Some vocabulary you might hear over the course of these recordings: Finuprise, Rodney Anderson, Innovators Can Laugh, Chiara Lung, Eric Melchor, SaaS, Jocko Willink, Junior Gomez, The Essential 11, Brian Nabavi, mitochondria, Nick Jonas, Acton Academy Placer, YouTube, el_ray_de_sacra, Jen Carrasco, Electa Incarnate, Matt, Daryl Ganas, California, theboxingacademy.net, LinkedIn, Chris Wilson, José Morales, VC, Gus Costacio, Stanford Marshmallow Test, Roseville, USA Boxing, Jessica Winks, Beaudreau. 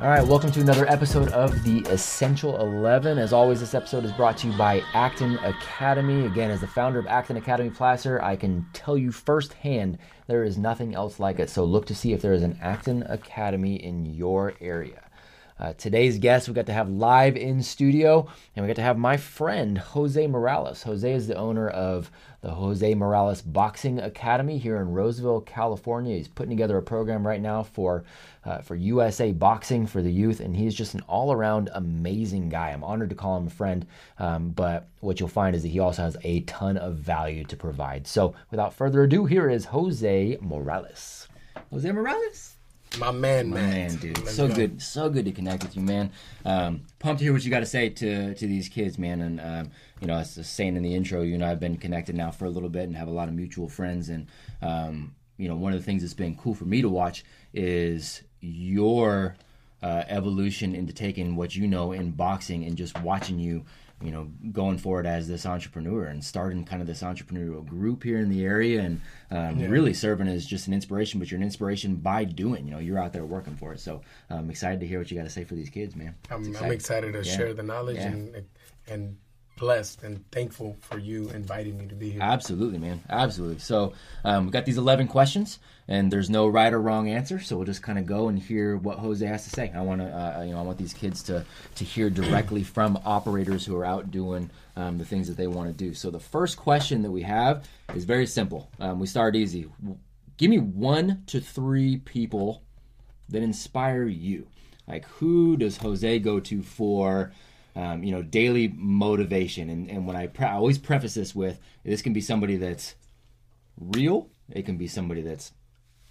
All right, welcome to another episode of The Essential 11. As always, this episode is brought to you by Acton Academy. Again, as the founder of Acton Academy Placer, I can tell you firsthand there is nothing else like it. So look to see if there is an Acton Academy in your area. Today's guest we got to have live in studio, and we got to have my friend José Morales. José is the owner of the José Morales Boxing Academy here in Roseville, California. He's putting together a program right now for USA Boxing for the youth, and he's just an all-around amazing guy. I'm honored to call him a friend, but what you'll find is that he also has a ton of value to provide. So without further ado, here is José Morales. José Morales. My man, Matt. My man, dude. So good to connect with you, man. Pumped to hear what you got to say to these kids, man. And, you know, as I was saying in the intro, you and I have been connected now for a little bit and have a lot of mutual friends. And, you know, one of the things that's been cool for me to watch is your evolution into taking what you know in boxing and just watching you, you know, going forward as this entrepreneur and starting kind of this entrepreneurial group here in the area and really serving as just an inspiration, but you're an inspiration by doing, you know, you're out there working for it. So I'm excited to hear what you got to say for these kids, man. I'm excited to share the knowledge and blessed and thankful for you inviting me to be here. Absolutely, man. Absolutely. So we got these 11 questions, and there's no right or wrong answer. So we'll just kind of go and hear what José has to say. I want to, you know, I want these kids to hear directly from operators who are out doing the things that they want to do. So the first question that we have is very simple. We start easy. Give me 1 to 3 people that inspire you. Like, who does José go to for? You know, daily motivation. And when I always preface this with, this can be somebody that's real. It can be somebody that's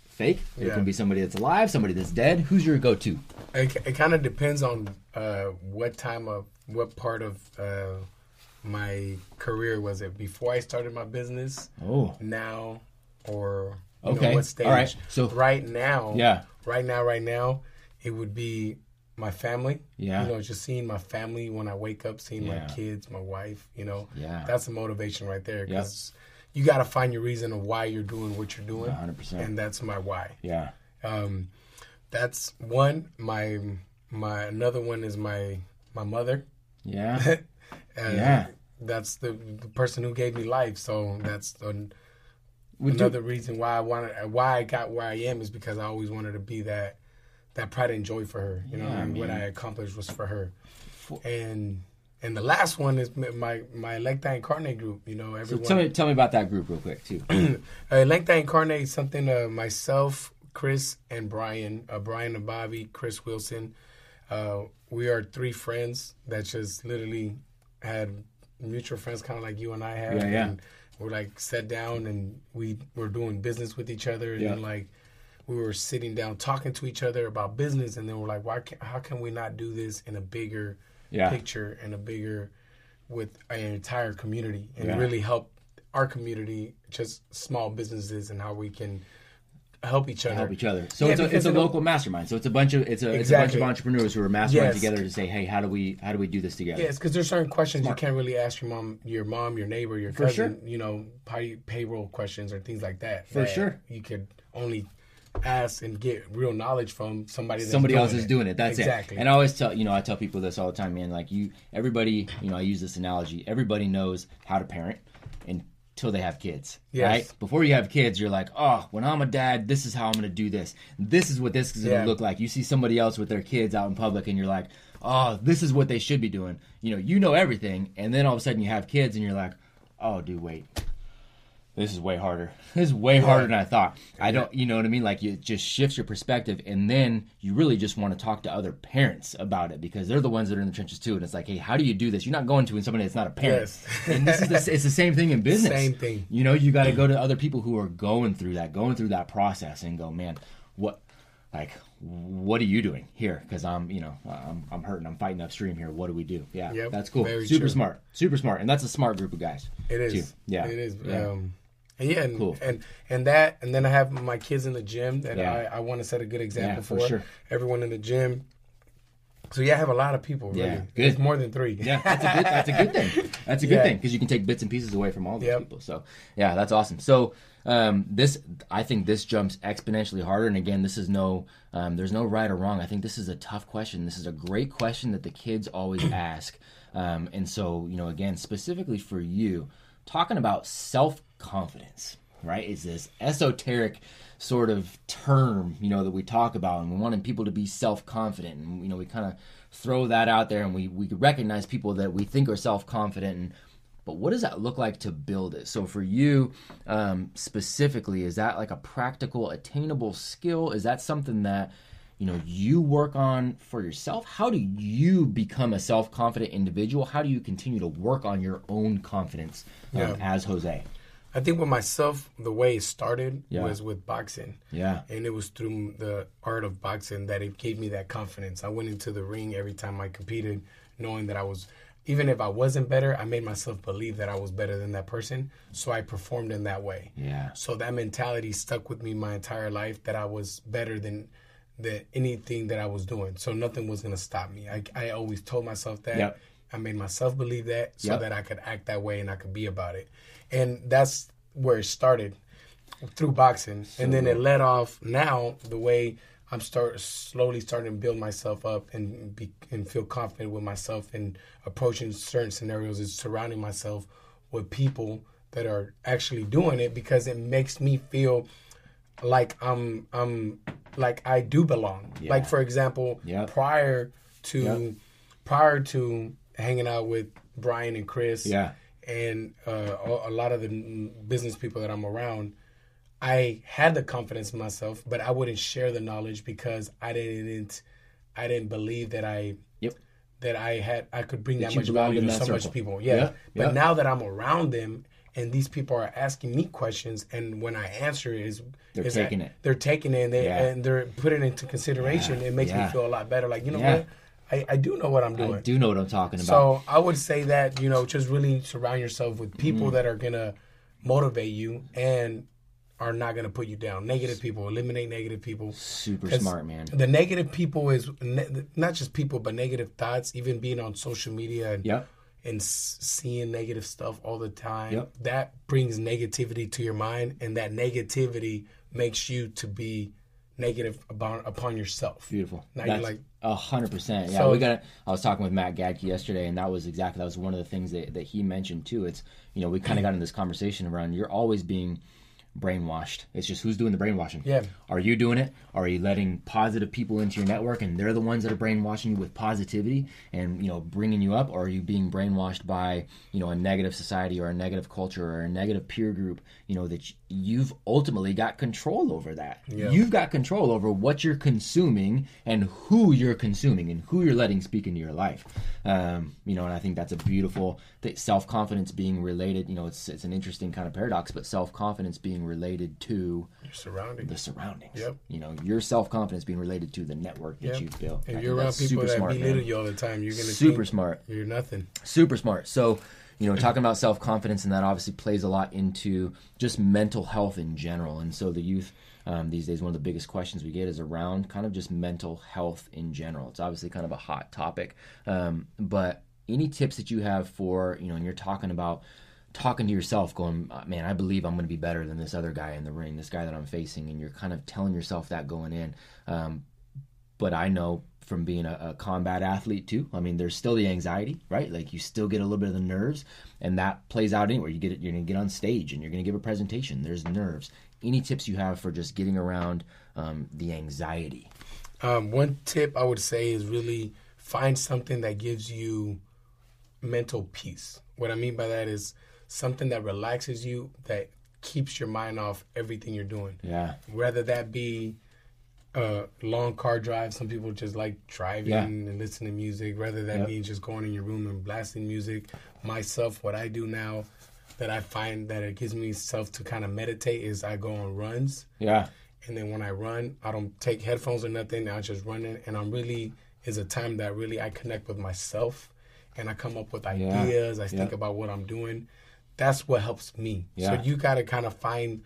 fake. It can be somebody that's alive, somebody that's dead. Who's your go-to? It kind of depends on what part of my career was it. Before I started my business, now, or you know, what stage. All right. So right now, it would be my family, you know, just seeing my family when I wake up, seeing my kids, my wife, you know, that's a motivation right there because you got to find your reason of why you're doing what you're doing. 100%. And that's my why. Yeah. That's one. My another one is my mother. Yeah. That's the person who gave me life. So that's another reason why I got where I am is because I always wanted to be that pride and joy for her, you know, what I accomplished was for her. And the last one is my Electa Incarnate group, you know, everyone. So tell me about that group real quick, too. Electa Incarnate is something myself, Chris, and Brian Nabavi, Chris Wilson. We are 3 friends that just literally had mutual friends kind of like you and I have. Yeah. And we're, like, sat down and we were doing business with each other and, we were sitting down talking to each other about business, and then we're like, how can we not do this in a bigger picture and a bigger with an entire community and really help our community, just small businesses and how we can help each other. So it's a local mastermind. So it's a bunch of entrepreneurs who are masterminding together to say, hey, how do we do this together? Yes, because there's certain questions you can't really ask your mom, your neighbor, your cousin, you know, payroll questions or things like that. For sure. You could only ask and get real knowledge from somebody else that's doing it. That's exactly it. And I always tell, you know, I tell people this all the time, man, like everybody, you know, I use this analogy, everybody knows how to parent until they have kids, right? Before you have kids, you're like, oh, when I'm a dad, this is how I'm going to do this. This is what this is going to look like. You see somebody else with their kids out in public and you're like, oh, this is what they should be doing. You know everything. And then all of a sudden you have kids and you're like, oh, dude, wait. This is way harder. This is way harder than I thought. I don't, you know what I mean? Like, it just shifts your perspective, and then you really just want to talk to other parents about it because they're the ones that are in the trenches too. And it's like, hey, how do you do this? You're not going to somebody that's not a parent. Yes. And it's the same thing in business. Same thing. You know, you got to go to other people who are going through that process, and go, man, what are you doing here? Because I'm hurting. I'm fighting upstream here. What do we do? Yeah, that's cool. Super smart, and that's a smart group of guys. It is. Too. Yeah, it is. Yeah. Cool. And then I have my kids in the gym that I want to set a good example for. Sure. Everyone in the gym, So yeah, I have a lot of people. Really. Yeah, good. It's more than three. Yeah, that's a good thing. That's a good thing because you can take bits and pieces away from all those people. So yeah, that's awesome. So I think this jumps exponentially harder. And again, this is there's no right or wrong. I think this is a tough question. This is a great question that the kids always ask. And so, you know, again, specifically for you, talking about self-confidence, right, is this esoteric sort of term, you know, that we talk about, and we wanted people to be self-confident, and, you know, we kind of throw that out there, and we recognize people that we think are self-confident, but what does that look like to build it? So for you, specifically, is that like a practical, attainable skill? Is that something that, you know, you work on for yourself? How do you become a self-confident individual? How do you continue to work on your own confidence as Jose? I think with myself, the way it started was with boxing. Yeah. And it was through the art of boxing that it gave me that confidence. I went into the ring every time I competed, knowing that I was, even if I wasn't better, I made myself believe that I was better than that person. So I performed in that way. Yeah. So that mentality stuck with me my entire life, that I was better than anything that I was doing. So nothing was going to stop me. I always told myself that. Yep. I made myself believe that so that I could act that way and I could be about it. And that's where it started, through boxing. So, and then it led off now the way I'm slowly starting to build myself up and feel confident with myself and approaching certain scenarios is surrounding myself with people that are actually doing it, because it makes me feel like I'm like I do belong. Yeah. Like, for example, prior to hanging out with Brian and Chris and a lot of the business people that I'm around, I had the confidence in myself, but I wouldn't share the knowledge because I didn't believe that I could bring that much value to so much people. Yeah. Yeah. But now that I'm around them and these people are asking me questions, and when I answer they're taking it and they're putting it into consideration, it makes me feel a lot better. Like, you know what? I do know what I'm doing. I do know what I'm talking about. So I would say that, you know, just really surround yourself with people that are going to motivate you and are not going to put you down. Negative people. Eliminate negative people. Super smart, man. The negative people is not just people, but negative thoughts, even being on social media and seeing negative stuff all the time. Yep. That brings negativity to your mind, and that negativity makes you to be negative upon yourself. Beautiful. Now you're like 100%. Yeah, so, I was talking with Matt Gadke yesterday, and that was one of the things that he mentioned too. It's, you know, we kind of got in this conversation around you're always being brainwashed. It's just who's doing the brainwashing. Yeah. Are you doing it? Are you letting positive people into your network, and they're the ones that are brainwashing you with positivity and, you know, bringing you up? Or are you being brainwashed by, you know, a negative society or a negative culture or a negative peer group, you know, that you've ultimately got control over that. Yeah. You've got control over what you're consuming and who you're consuming and who you're letting speak into your life. You know, and I think that's a beautiful self-confidence being related. You know, it's an interesting kind of paradox, but self-confidence being related to your surroundings. The surroundings. Yep. You know, your self-confidence being related to the network that you've built. If you're around people that belittle you all the time, you're going to super smart. You're nothing. Super smart. So, you know, talking about self-confidence, and that obviously plays a lot into just mental health in general. And so the youth these days, one of the biggest questions we get is around kind of just mental health in general. It's obviously kind of a hot topic, but any tips that you have for, you know, and you're talking about talking to yourself going, man, I believe I'm going to be better than this other guy in the ring, this guy that I'm facing, and you're kind of telling yourself that going in. But I know from being a combat athlete too, I mean, there's still the anxiety, right? Like you still get a little bit of the nerves, and that plays out anywhere. You're going to get on stage and you're going to give a presentation. There's nerves. Any tips you have for just getting around the anxiety? One tip I would say is really find something that gives you mental peace. What I mean by that is something that relaxes you, that keeps your mind off everything you're doing. Yeah. Whether that be long car drive. Some people just like driving and listening to music. Whether that means just going in your room and blasting music. Myself, what I do now that I find that it gives me self to kind of meditate is I go on runs. Yeah. And then when I run, I don't take headphones or nothing. I just run it. And is a time that really I connect with myself and I come up with ideas. I think about what I'm doing. That's what helps me. Yeah. So you got to kind of find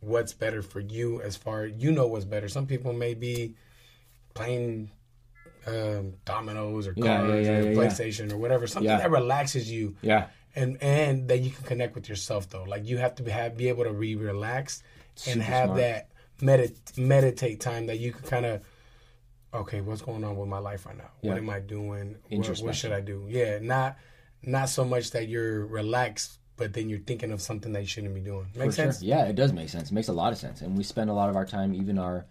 what's better for you as far as you know what's better. Some people may be playing dominoes or cards or PlayStation or whatever. Something that relaxes you. Yeah. And that you can connect with yourself, though. Like, you have to be able to be relaxed and have that meditate time that you can kind of, okay, what's going on with my life right now? Yeah. What am I doing? What should I do? Yeah, not so much that you're relaxed, but then you're thinking of something that you shouldn't be doing. Makes sense? Sure. Yeah, it does make sense. It makes a lot of sense. And we spend a lot of our time, even our,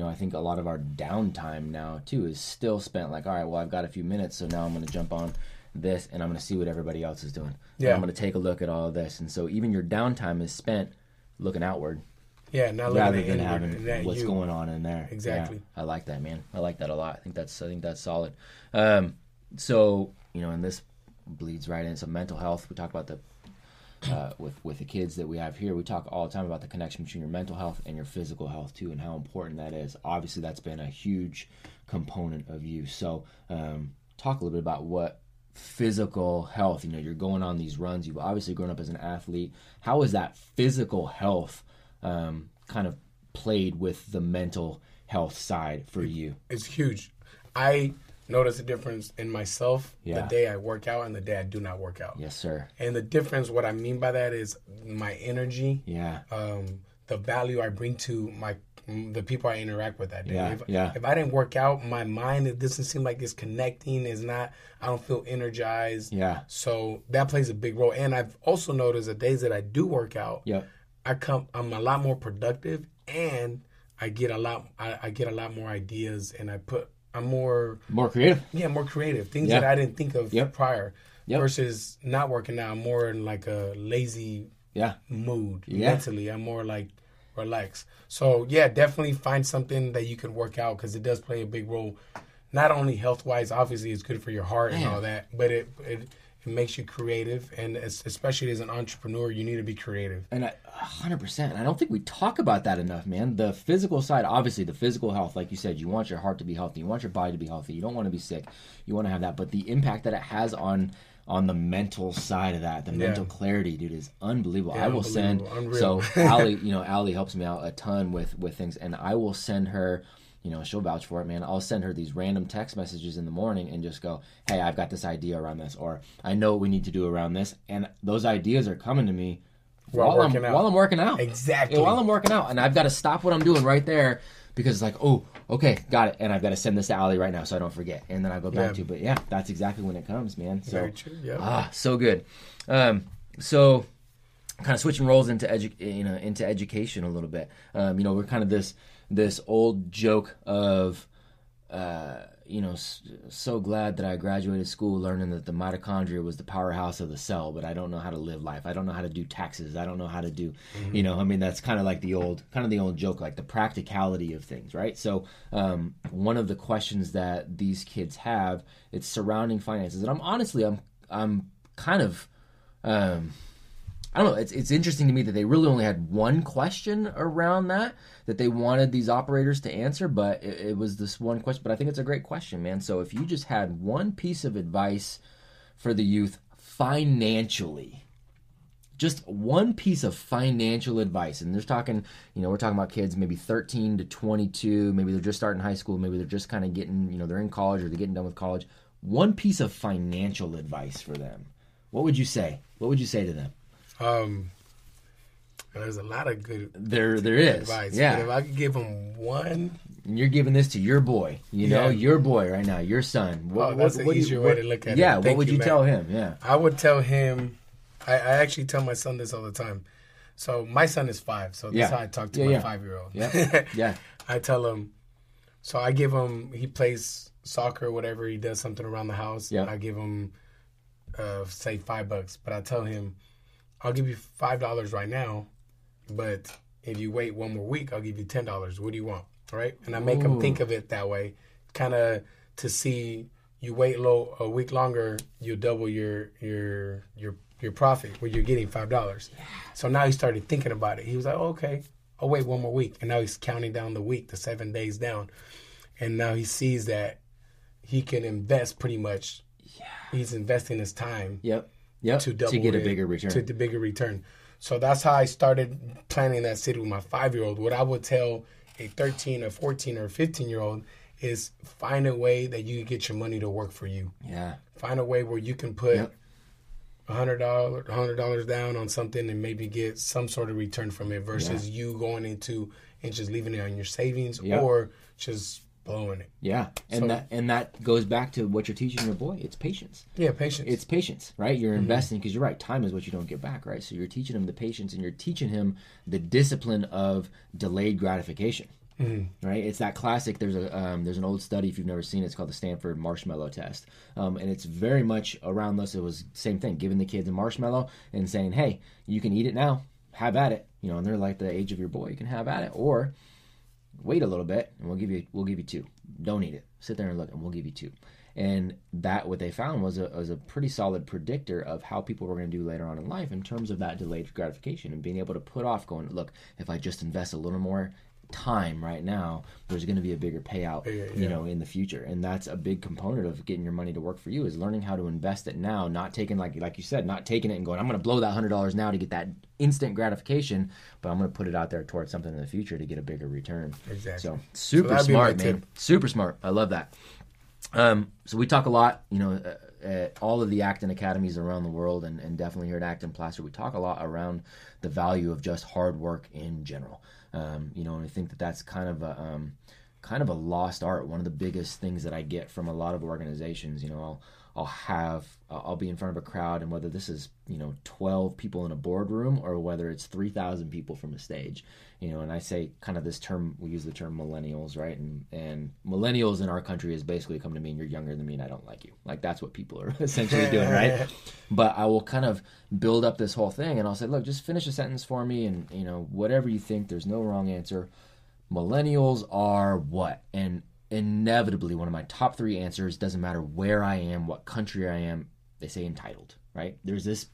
I think a lot of our downtime now, too, is still spent like, all right, well, I've got a few minutes, so now I'm going to jump on this, and I'm going to see what everybody else is doing. Yeah. And I'm going to take a look at all of this. And so even your downtime is spent looking outward. Yeah, not rather than having what's going on in there. Exactly. Yeah, I like that, man. I like that a lot. I think that's solid. So, and this bleeds right into mental health. We talk about the with the kids that we have here, we talk all the time about the connection between your mental health and your physical health too, and how important that is. Obviously, that's been a huge component of you. So, talk a little bit about what physical health. You're going on these runs. You've obviously grown up as an athlete. How is that physical health? Kind of played with the mental health side for you? It's huge. I notice a difference in myself the day I work out and the day I do not work out. Yes, sir. And the difference, what I mean by that is my energy, the value I bring to the people I interact with that day. If I didn't work out, my mind, it doesn't seem like it's connecting. I don't feel energized. Yeah. So that plays a big role. And I've also noticed the days that I do work out, I'm a lot more productive, and I get a lot more ideas, and I'm more creative. Yeah, more creative. Things that I didn't think of prior versus not working out. I'm more in like a lazy mood mentally. I'm more like relaxed. So definitely find something that you can work out, because it does play a big role. Not only health wise, obviously it's good for your heart and all that, but it makes you creative, and especially as an entrepreneur, you need to be creative. And 100%. I don't think we talk about that enough, man. The physical side, obviously, the physical health, like you said, you want your heart to be healthy. You want your body to be healthy. You don't want to be sick. You want to have that. But the impact that it has on the mental side of that, the mental clarity, dude, is unbelievable. Yeah, I will unreal. So Allie helps me out a ton with things, and I will send her... she'll vouch for it, man. I'll send her these random text messages in the morning and just go, hey, I've got this idea around this, or I know what we need to do around this. And those ideas are coming to me while I'm working out. Exactly. While I'm working out. And I've got to stop what I'm doing right there, because it's like, oh, okay, got it. And I've got to send this to Allie right now so I don't forget. And then I go back to you. But that's exactly when it comes, man. So, very true. Yeah. So good. So kind of switching roles into education a little bit. We're kind of this old joke of, so glad that I graduated school learning that the mitochondria was the powerhouse of the cell, but I don't know how to live life. I don't know how to do taxes. I don't know how to do, that's kind of like the old joke, like the practicality of things, right? So one of the questions that these kids have, it's surrounding finances. And I'm kind of, I don't know, it's interesting to me that they really only had one question around that they wanted these operators to answer, but it was this one question. But I think it's a great question, man. So if you just had one piece of advice for the youth financially, just one piece of financial advice, and we're talking about kids maybe 13 to 22, maybe they're just starting high school, maybe they're just kind of getting, they're in college or they're getting done with college, one piece of financial advice for them, what would you say? What would you say to them? There's a lot of good advice. Yeah. But if I could give him one, and you're giving this to your boy, your boy right now, your son. That's an easier way to look at it. Yeah. What would you tell him? Yeah. I would tell him. I actually tell my son this all the time. So my son is 5, so that's how I talk to my 5-year-old. Yeah. Yeah. I tell him. So I give him. He plays soccer, or whatever. He does something around the house. Yeah. I give him, say $5, but I tell him, I'll give you $5 right now, but if you wait one more week, I'll give you $10. What do you want? All right? And I make them think of it that way, kind of to see, you wait a week longer, you double your profit when you're getting $5. Yeah. So now he started thinking about it. He was like, oh, okay, I'll wait one more week. And now he's counting down the week, the 7 days down. And now he sees that he can invest pretty much. Yeah. He's investing his time. Yep. Yep, to get a bigger return. To the bigger return. So that's how I started planting that seed with my 5-year-old. What I would tell a 13 or 14 or 15-year-old is find a way that you can get your money to work for you. Yeah. Find a way where you can put $100 down on something and maybe get some sort of return from it versus you going into and just leaving it on your savings or just blowing it. Yeah. And so, that goes back to what you're teaching your boy. It's patience. Yeah, patience. It's patience, right? You're investing because you're right. Time is what you don't get back, right? So you're teaching him the patience and you're teaching him the discipline of delayed gratification. Mm-hmm. Right, it's that classic. There's a there's an old study if you've never seen it. It's called the Stanford Marshmallow Test, and it's very much around this. It was same thing, giving the kids a marshmallow and saying, "Hey, you can eat it now. Have at it." You know, and they're like the age of your boy. You can have at it, or wait a little bit, and we'll give you two. Don't eat it. Sit there and look, and we'll give you two. And that what they found was a pretty solid predictor of how people were going to do later on in life in terms of that delayed gratification and being able to put off going, "Look, if I just invest a little more time right now, there's going to be a bigger payout you know in the future." And that's a big component of getting your money to work for you is learning how to invest it now, not taking like you said, not taking it and going, "I'm going to blow that $100 now to get that instant gratification, but I'm going to put it out there towards something in the future to get a bigger return." Exactly. So super smart, man. Super smart. I love that. So we talk a lot, you know, at all of the Acton academies around the world and definitely here at Acton Placer, we talk a lot around the value of just hard work in general. You know, and I think that that's kind of a lost art. One of the biggest things that I get from a lot of organizations, you know, I'll be in front of a crowd, and whether this is, you know, 12 people in a boardroom or whether it's 3,000 people from a stage, you know, and I say kind of this term, we use the term millennials, right? And millennials in our country is basically come to me and you're younger than me and I don't like you. Like that's what people are essentially doing, right? But I will kind of build up this whole thing and I'll say, "Look, just finish a sentence for me and, you know, whatever you think, there's no wrong answer. Millennials are what?" And inevitably one of my top three answers, doesn't matter where I am, what country I am, they say entitled, right? There's this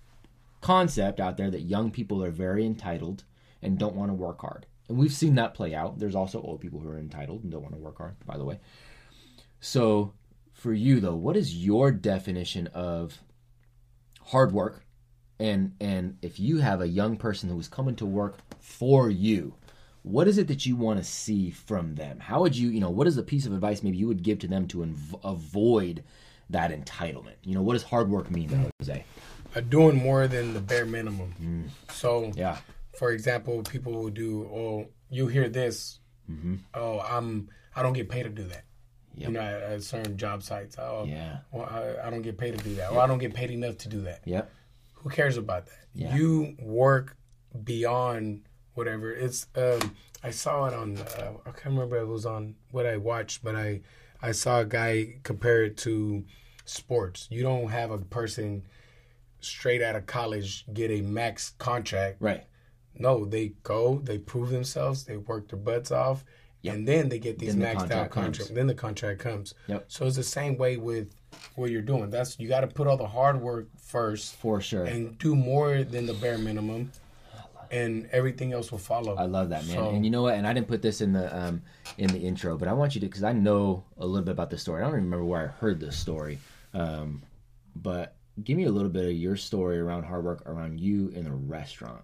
concept out there that young people are very entitled and don't want to work hard. And we've seen that play out. There's also old people who are entitled and don't want to work hard, by the way. So for you though, what is your definition of hard work? And if you have a young person who is coming to work for you, what is it that you want to see from them? How would you, you know, what is a piece of advice maybe you would give to them to avoid that entitlement? You know, what does hard work mean though, Jose? Doing more than the bare minimum. So, for example, people will do, "Oh, you hear this? Oh, I don't get paid to do that." You know, at certain job sites. "Oh, well, I don't get paid to do that." "Well, I don't get paid enough to do that." Who cares about that? You work beyond whatever. It's I saw it on I can't remember if it was on what I watched, but I saw a guy compare it to sports. You don't have a person straight out of college get a max contract. Right. No, they go, they prove themselves, they work their butts off, and then they get these maxed out contracts. Then the contract comes. So it's the same way with what you're doing. That's, you got to put all the hard work first, for sure, and do more than the bare minimum. And everything else will follow. I love that, man. So, and you know what? And I didn't put this in the intro, but I want you to, because I know a little bit about this story. I don't even remember where I heard this story, but give me a little bit of your story around hard work, around you in a restaurant.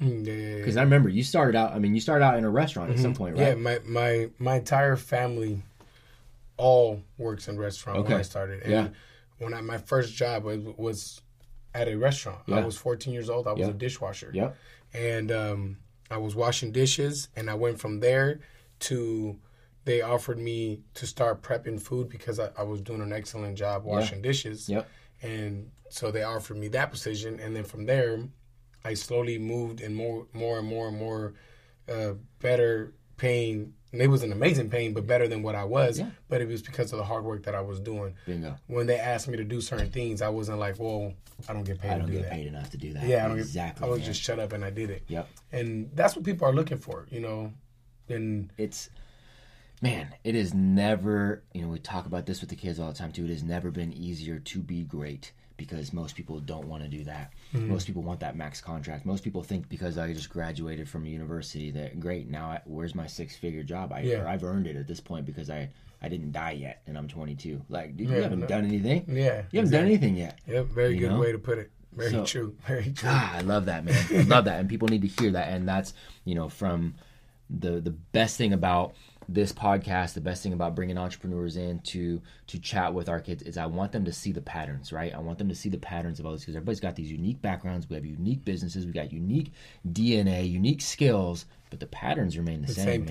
Because I remember you started out. I mean, you started out in a restaurant at some point, right? Yeah, my entire family all works in restaurants when I started. And when my first job was at a restaurant. I was 14 years old. I was a dishwasher. And I was washing dishes, and I went from there to they offered me to start prepping food because I was doing an excellent job washing dishes. And so they offered me that position, and then from there, I slowly moved in more and more better paying. And it was an amazing pain, but better than what I was. But it was because of the hard work that I was doing. When they asked me to do certain things, I wasn't like, "Well, I don't get paid to do that. I don't get paid enough to do that." Yeah, I was just shut up and I did it. And that's what people are looking for, you know. And it's, man, it is never, you know, we talk about this with the kids all the time too. It has never been easier to be great, because most people don't want to do that. Most people want that max contract. Most people think because I just graduated from university that great, now where's my six-figure job? I've earned it at this point because I didn't die yet and I'm 22. Like, dude, you haven't done anything. You haven't done anything yet. Very you good know? Way to put it. Very true. Ah, I love that, man. I love that. And people need to hear that. And that's, you know, from the best thing about this podcast, the best thing about bringing entrepreneurs in to chat with our kids is I want them to see the patterns, right? I want them to see the patterns of all this because everybody's got these unique backgrounds. We have unique businesses. We got unique DNA, unique skills, but the patterns remain the same.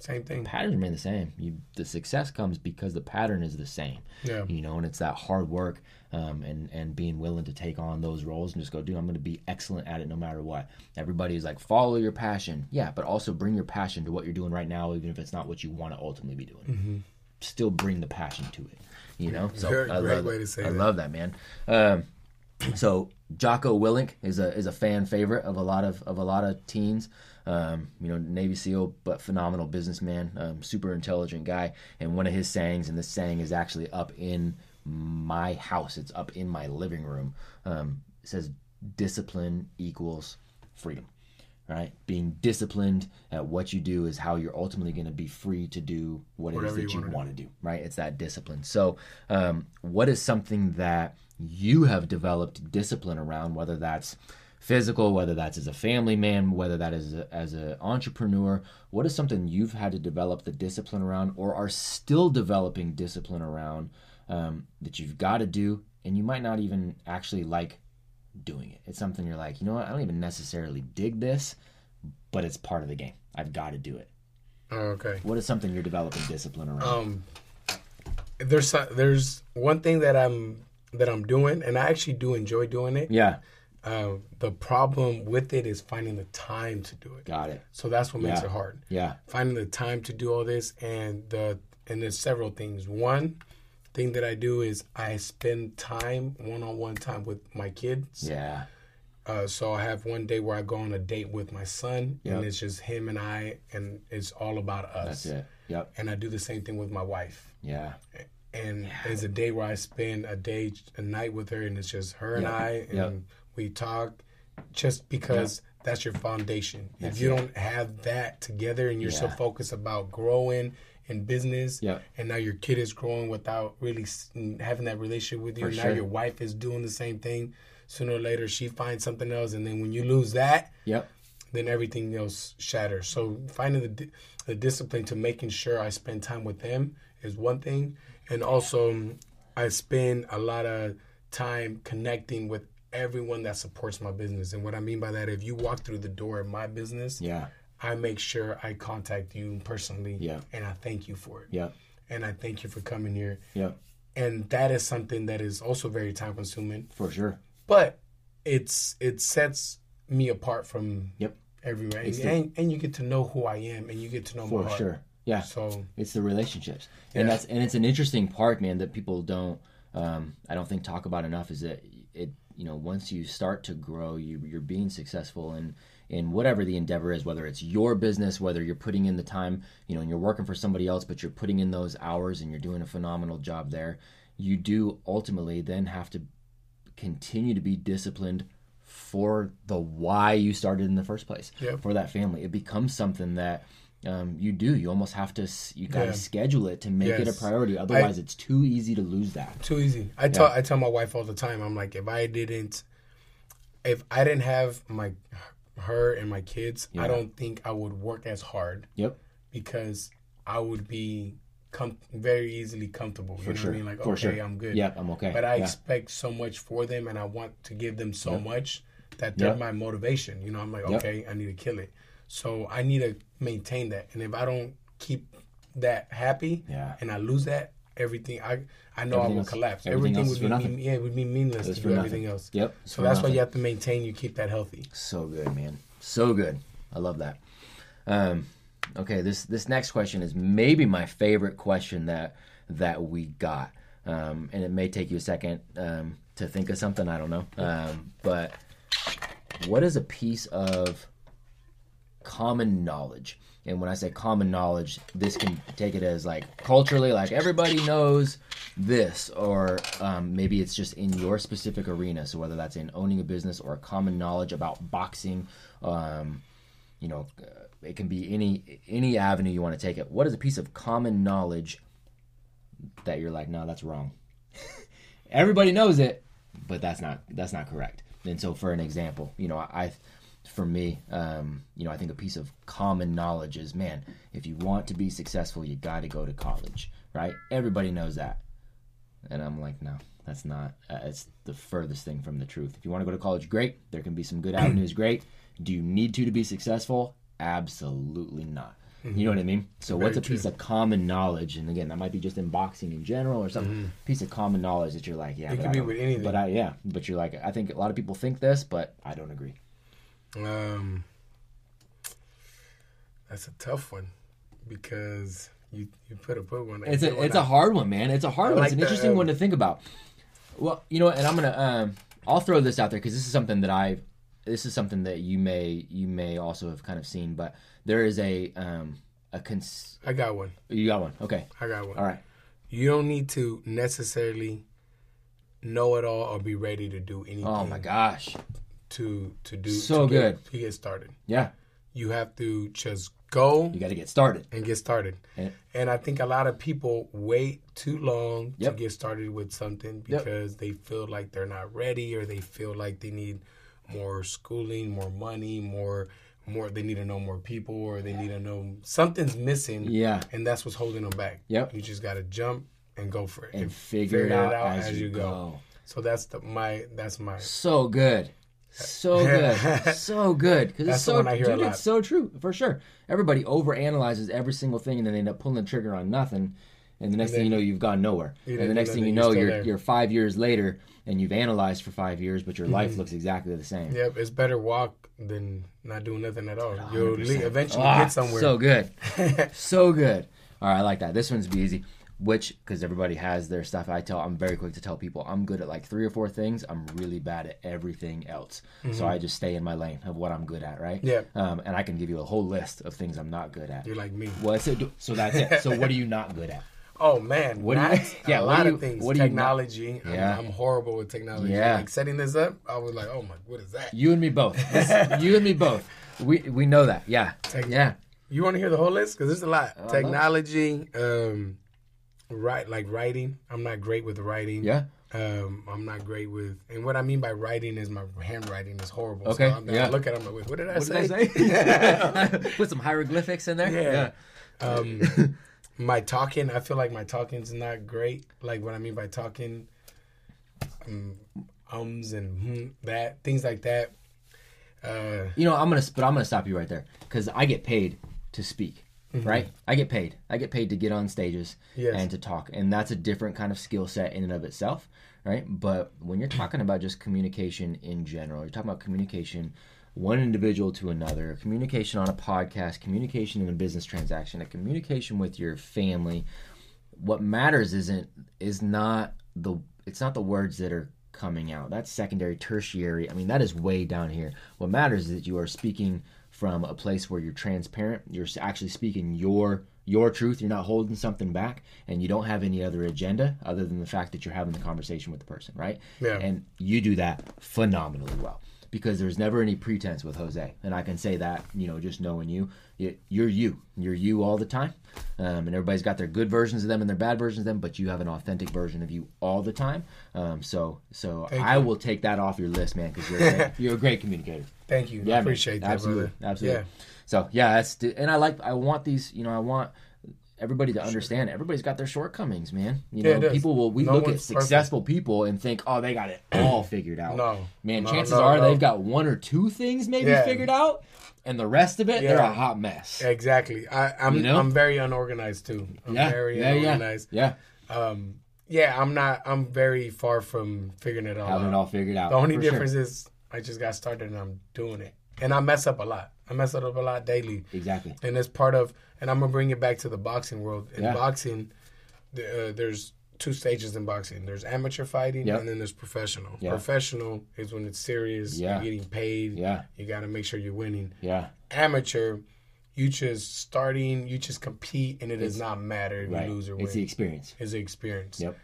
Same thing. The patterns remain the same. The success comes because the pattern is the same. Yeah. You know, and it's that hard work and being willing to take on those roles and just go, dude, I'm going to be excellent at it no matter what. Everybody's like, follow your passion. Yeah, but also bring your passion to what you're doing right now, even if it's not what you want to ultimately be doing. Mm-hmm. Still bring the passion to it. You know? So I love that, man. So Jocko Willink is a fan favorite of a lot of teens. You know, Navy SEAL, but phenomenal businessman, super intelligent guy. And one of his sayings, and this saying is actually up in my house, it's up in my living room, says discipline equals freedom, right? Being disciplined at what you do is how you're ultimately going to be free to do whatever it is that you want to do, right? It's that discipline. So what is something that you have developed discipline around, whether that's physical, whether that's as a family man, whether that is as an entrepreneur? What is something you've had to develop the discipline around or are still developing discipline around that you've got to do and you might not even actually like doing it? It's something you're like, you know what, I don't even necessarily dig this, but it's part of the game. I've got to do it. Okay. What is something you're developing discipline around? There's one thing that I'm doing, and I actually do enjoy doing it. Yeah. The problem with it is finding the time to do it. Got it. So that's what makes it hard. Yeah. Finding the time to do all this, and there's several things. One thing that I do is I spend time, one-on-one time with my kids. Yeah. So I have one day where I go on a date with my son, and it's just him and I, and it's all about us. That's it. Yep. And I do the same thing with my wife. Yeah. And there's a day where I spend a night with her, and it's just her and I, and we talk, just because that's your foundation. That's if you don't have that together and you're so focused about growing in business, and now your kid is growing without really having that relationship with you, and now your wife is doing the same thing. Sooner or later, she finds something else, and then when you lose that, then everything else shatters. So finding the discipline to making sure I spend time with them is one thing, and also I spend a lot of time connecting with everyone that supports my business. And what I mean by that, if you walk through the door of my business, I make sure I contact you personally, and I thank you for it. And I thank you for coming here. And that is something that is also very time consuming. For sure. But it sets me apart from everywhere. And you get to know who I am, and you get to know my heart. For sure. Yeah. So it's the relationships. And it's an interesting part, man, that people don't I don't think talk about enough, is that it, you know, once you start to grow, you're being successful in whatever the endeavor is, whether it's your business, whether you're putting in the time, you know, and you're working for somebody else, but you're putting in those hours and you're doing a phenomenal job there. You do ultimately then have to continue to be disciplined for the why you started in the first place, for that family. It becomes something that you do. You almost have to. You gotta schedule it to make it a priority. Otherwise, it's too easy to lose that. Too easy. I tell my wife all the time. I'm like, if I didn't have her and my kids, I don't think I would work as hard. Yep. Because I would be very easily comfortable. You know what I mean? Like, for I'm good. Yep, I'm okay. But I expect so much for them, and I want to give them so much that they're my motivation. You know, I'm like, okay, I need to kill it. So I need to maintain that. And if I don't keep that happy and I lose that, everything, I know everything I will collapse. It would be meaningless to do everything else. Yep. So that's why you have to maintain, you keep that healthy. So good, man. So good. I love that. Okay, this next question is maybe my favorite question that we got. And it may take you a second to think of something. I don't know. But what is a piece of common knowledge, and when I say common knowledge, this can take it as like culturally, like everybody knows this, or maybe it's just in your specific arena, so whether that's in owning a business or a common knowledge about boxing, you know, it can be any avenue you want to take it. What is a piece of common knowledge that you're like, no, that's wrong? Everybody knows it, but that's not correct. And so for an example, you know, I think a piece of common knowledge is, man, if you want to be successful, you got to go to college, right? Everybody knows that. And I'm like, no, that's not, it's the furthest thing from the truth. If you want to go to college, great. There can be some good avenues, great. Do you need to be successful? Absolutely not. You know what I mean? So what's a piece of common knowledge? And again, that might be just in boxing in general or something. Piece of common knowledge that you're like, yeah, it could be with anything. But but you're like, I think a lot of people think this, but I don't agree. That's a tough one because you put one. It's a hard one, man. It's a hard one. It's an interesting one to think about. Well, you know what? And I'm gonna I'll throw this out there because this is something that you may also have kind of seen, but there is I got one. You got one. Okay. I got one. All right. You don't need to necessarily know it all or be ready to do anything. Oh my gosh. To get started. Yeah. You have to just go. You got to get started. And I think a lot of people wait too long to get started with something because they feel like they're not ready or they feel like they need more schooling, more money, more. They need to know more people, or they need to know something's missing. Yeah, and that's what's holding them back. Yep, you just gotta jump and go for it and figure it out as you go. So that's my. So good. Because it's so, dude, it's so true for sure. Everybody overanalyzes every single thing, and then they end up pulling the trigger on nothing. And the next thing you know, you've gone nowhere. And the next thing you know, you're 5 years later, and you've analyzed for 5 years, but your life looks exactly the same. Yep, it's better walk than not doing nothing at all. 100%. You'll eventually get somewhere. So good. So good. All right, I like that. This one's easy, because everybody has their stuff. I'm very quick to tell people I'm good at like 3 or 4 things. I'm really bad at everything else. Mm-hmm. So I just stay in my lane of what I'm good at, right? Yeah. And I can give you a whole list of things I'm not good at. You're like me. So that's it. So what are you not good at? Oh man, a lot of things. Technology. I'm horrible with technology. Yeah. Like setting this up, I was like, oh my, what is that? You and me both. You and me both. We know that. Yeah. You want to hear the whole list? Because there's a lot. Technology, writing. I'm not great with writing. Yeah. I'm not great with, and what I mean by writing is my handwriting is horrible. Okay. So I look at it, I'm like, wait, what did I say? Put some hieroglyphics in there. Yeah. My talking, I feel like my talking's not great. Like what I mean by talking, and that, things like that. I'm gonna stop you right there because I get paid to speak, right? I get paid to get on stages and to talk, and that's a different kind of skill set in and of itself, right? But when you're talking about just communication in general, you're talking about communication. One individual to another, communication on a podcast, communication in a business transaction, a communication with your family. What matters is not the words that are coming out. That's secondary, tertiary. I mean, that is way down here. What matters is that you are speaking from a place where you're transparent. You're actually speaking your truth. You're not holding something back, and you don't have any other agenda other than the fact that you're having the conversation with the person, right? Yeah. And you do that phenomenally well. Because there's never any pretense with Jose, and I can say that, just knowing you're you all the time, and everybody's got their good versions of them and their bad versions of them, but you have an authentic version of you all the time. I will take that off your list, man, because you're a great communicator. Thank you. Yeah, I appreciate that. Absolutely. Yeah. So I want these. I want everybody to understand. Everybody's got their shortcomings, man. Look at successful people and think, oh, they got it all figured out. Chances are they've got 1 or 2 things maybe figured out, and the rest of it, they're a hot mess. Exactly. I'm very unorganized too. Unorganized. Yeah. I'm very far from figuring it all out. Having it all figured out. The only difference is I just got started and I'm doing it. And I mess up a lot. I mess up a lot daily. Exactly. And it's part of, and I'm going to bring it back to the boxing world. In boxing, there's 2 stages in boxing. There's amateur fighting, and then there's professional. Yeah. Professional is when it's serious, you're getting paid, you got to make sure you're winning. Yeah. Amateur, you just compete, and it's not matter if you lose or win. It's the experience. Yep.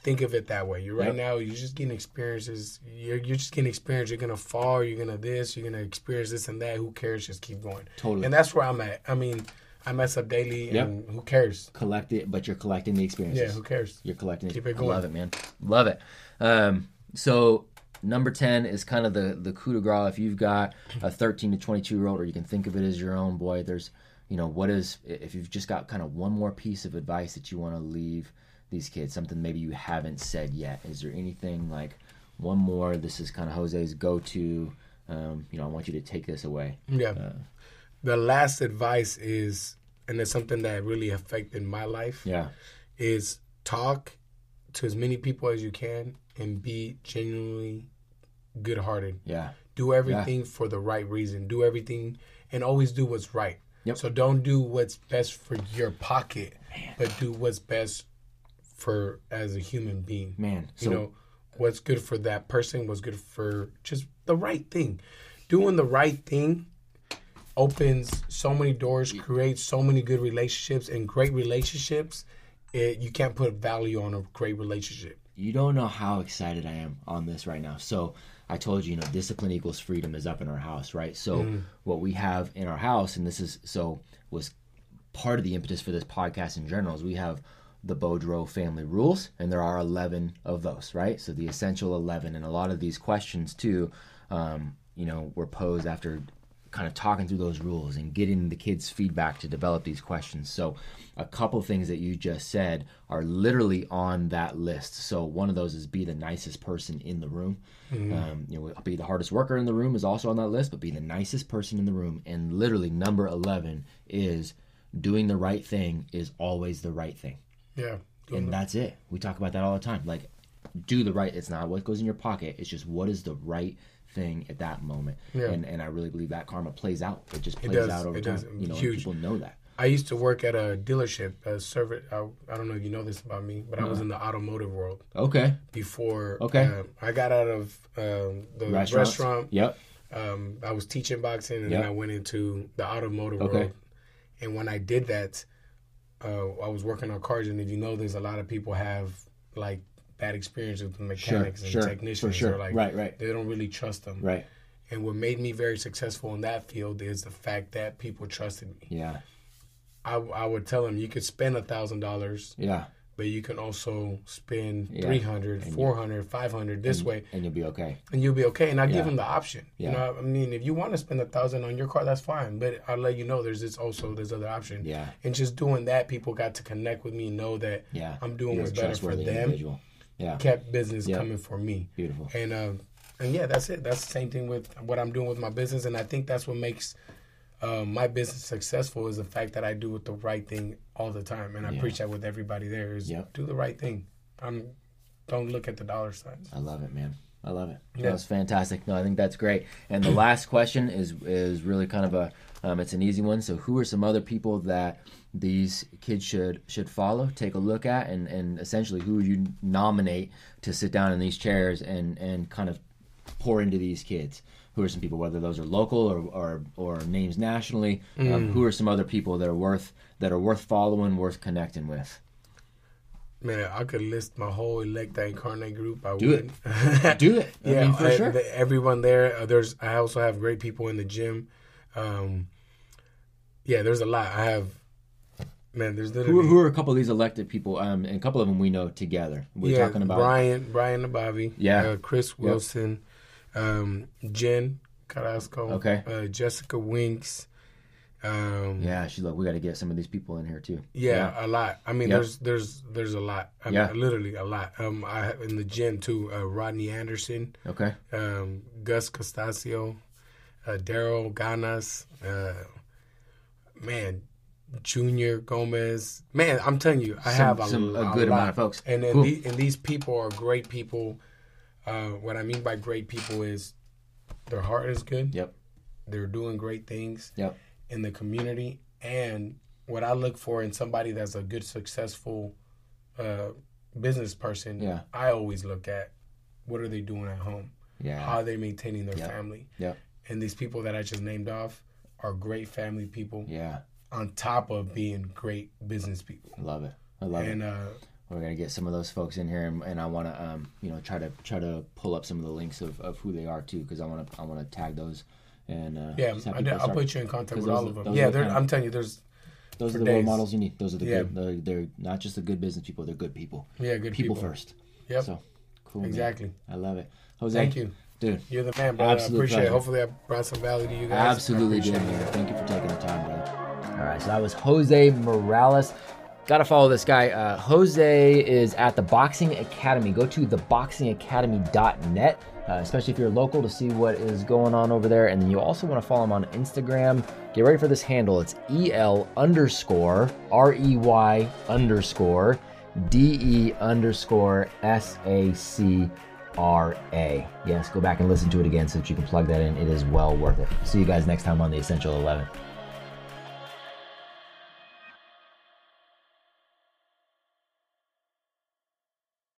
Think of it that way. Now, you're just getting experiences. You're just getting experience. You're going to fall. You're going to this. You're going to experience this and that. Who cares? Just keep going. Totally. And that's where I'm at. I mean, I mess up daily, and who cares? Collect it, but you're collecting the experiences. Yeah, who cares? You're collecting it. Keep it going. I love it, man. Love it. So Number 10 is kind of the coup de grace. If you've got a 13 to 22-year-old, or you can think of it as your own, boy, there's, you know, what is, if you've just got kind of one more piece of advice that you want to leave these kids, something maybe you haven't said yet, is there anything like one more, this is kind of Jose's go-to, you know, I want you to take this away? Yeah. The last advice is, and it's something that really affected my life, yeah, is talk to as many people as you can and be genuinely good-hearted. Yeah. Do everything for the right reason. Do everything and always do what's right. Yep. So don't do what's best for your pocket, but do what's best for as a human being. Man. So, you know, what's good for that person, what's good for just the right thing. Doing the right thing opens so many doors, creates so many good relationships, and great relationships, you can't put value on a great relationship. You don't know how excited I am on this right now. So I told you, you know, discipline equals freedom is up in our house, right? So what we have in our house, and this is so was part of the impetus for this podcast in general, is we have the Beaudreau family rules, and there are 11 of those, right? So the essential 11, and a lot of these questions too, you know, were posed after kind of talking through those rules and getting the kids' feedback to develop these questions. So a couple things that you just said are literally on that list. So one of those is be the nicest person in the room. You know, be the hardest worker in the room is also on that list, but be the nicest person in the room. And literally number 11 is doing the right thing is always the right thing. Yeah. And that's it. We talk about that all the time. Like, do the right, it's not what goes in your pocket. It's just what is the right thing at that moment. Yeah. And I really believe that karma plays out. It just plays out over time. You know, people know that. I used to work at a dealership, a service. I don't know if you know this about me, but I was in the automotive world. Okay. Before I got out of the restaurant. Yep. I was teaching boxing, and then I went into the automotive world. And when I did that, I was working on cars, and if you know this, a lot of people have like bad experience with the mechanics and technicians. They're like, they don't really trust them. Right. And what made me very successful in that field is the fact that people trusted me. Yeah. I would tell them, you could spend $1,000, but you can also spend $300, $400, $500 this way. And you'll be okay. And you'll be okay. And I give them the option. Yeah. You know, I mean, if you want to spend $1,000 on your car, that's fine. But I'll let you know there's this also, this other option. Yeah. And just doing that, people got to connect with me and know that I'm doing what's better for them. Individual. Yeah. Kept business coming for me. Beautiful. And yeah, that's it. That's the same thing with what I'm doing with my business. And I think that's what makes my business successful is the fact that I do the right thing all the time. And I preach that with everybody there is do the right thing. Don't look at the dollar signs. I love it, man. I love it. Yeah. That was fantastic. No, I think that's great. And the last question is really kind of a, it's an easy one. So who are some other people that these kids should follow, take a look at, and essentially who you nominate to sit down in these chairs and kind of pour into these kids? Who are some people, whether those are local or names nationally? Who are some other people that are worth following, worth connecting with? Man, I could list my whole Electa Incarnate group. Do it. Yeah, I mean, for sure. Everyone there. I also have great people in the gym. Yeah, there's a lot. I have. Man, there's literally who are a couple of these elected people, and a couple of them we know together. We're talking about Brian Nabavi. Yeah, Chris Wilson. Yep. Jen Carrasco, Jessica Winks. She's like, we got to get some of these people in here too. A lot. I mean, there's a lot. I mean, literally a lot. I in the gym too. Rodney Anderson. Okay. Gus Costacio, Daryl Ganas, man, Junior Gomez. Man, I'm telling you, I have a good amount of folks, and these people are great people. What I mean by great people is their heart is good. Yep. They're doing great things in the community. And what I look for in somebody that's a good, successful business person, I always look at what are they doing at home? Yeah. How are they maintaining their family? Yep. And these people that I just named off are great family people on top of being great business people. I love it. And, we're gonna get some of those folks in here, and I want to, you know, try to pull up some of the links of who they are too, because I want to tag those, and I'll put you in contact with all of them. Yeah, I'm telling you, those are the role models you need. Those are the good. They're not just the good business people; they're good people. Yeah, good people first. Yep. So cool. Exactly. Man. I love it. Jose, thank you. Dude, you're the man, bro. I appreciate it. Hopefully I brought some value to you guys. Absolutely did, man. Thank you for taking the time, bro. All right, so that was Jose Morales. Got to follow this guy. Jose is at The Boxing Academy. Go to theboxingacademy.net, especially if you're local, to see what is going on over there. And then you also want to follow him on Instagram. Get ready for this handle. It's EL_REY_DE_SACRA. Yes, go back and listen to it again so that you can plug that in. It is well worth it. See you guys next time on The Essential 11.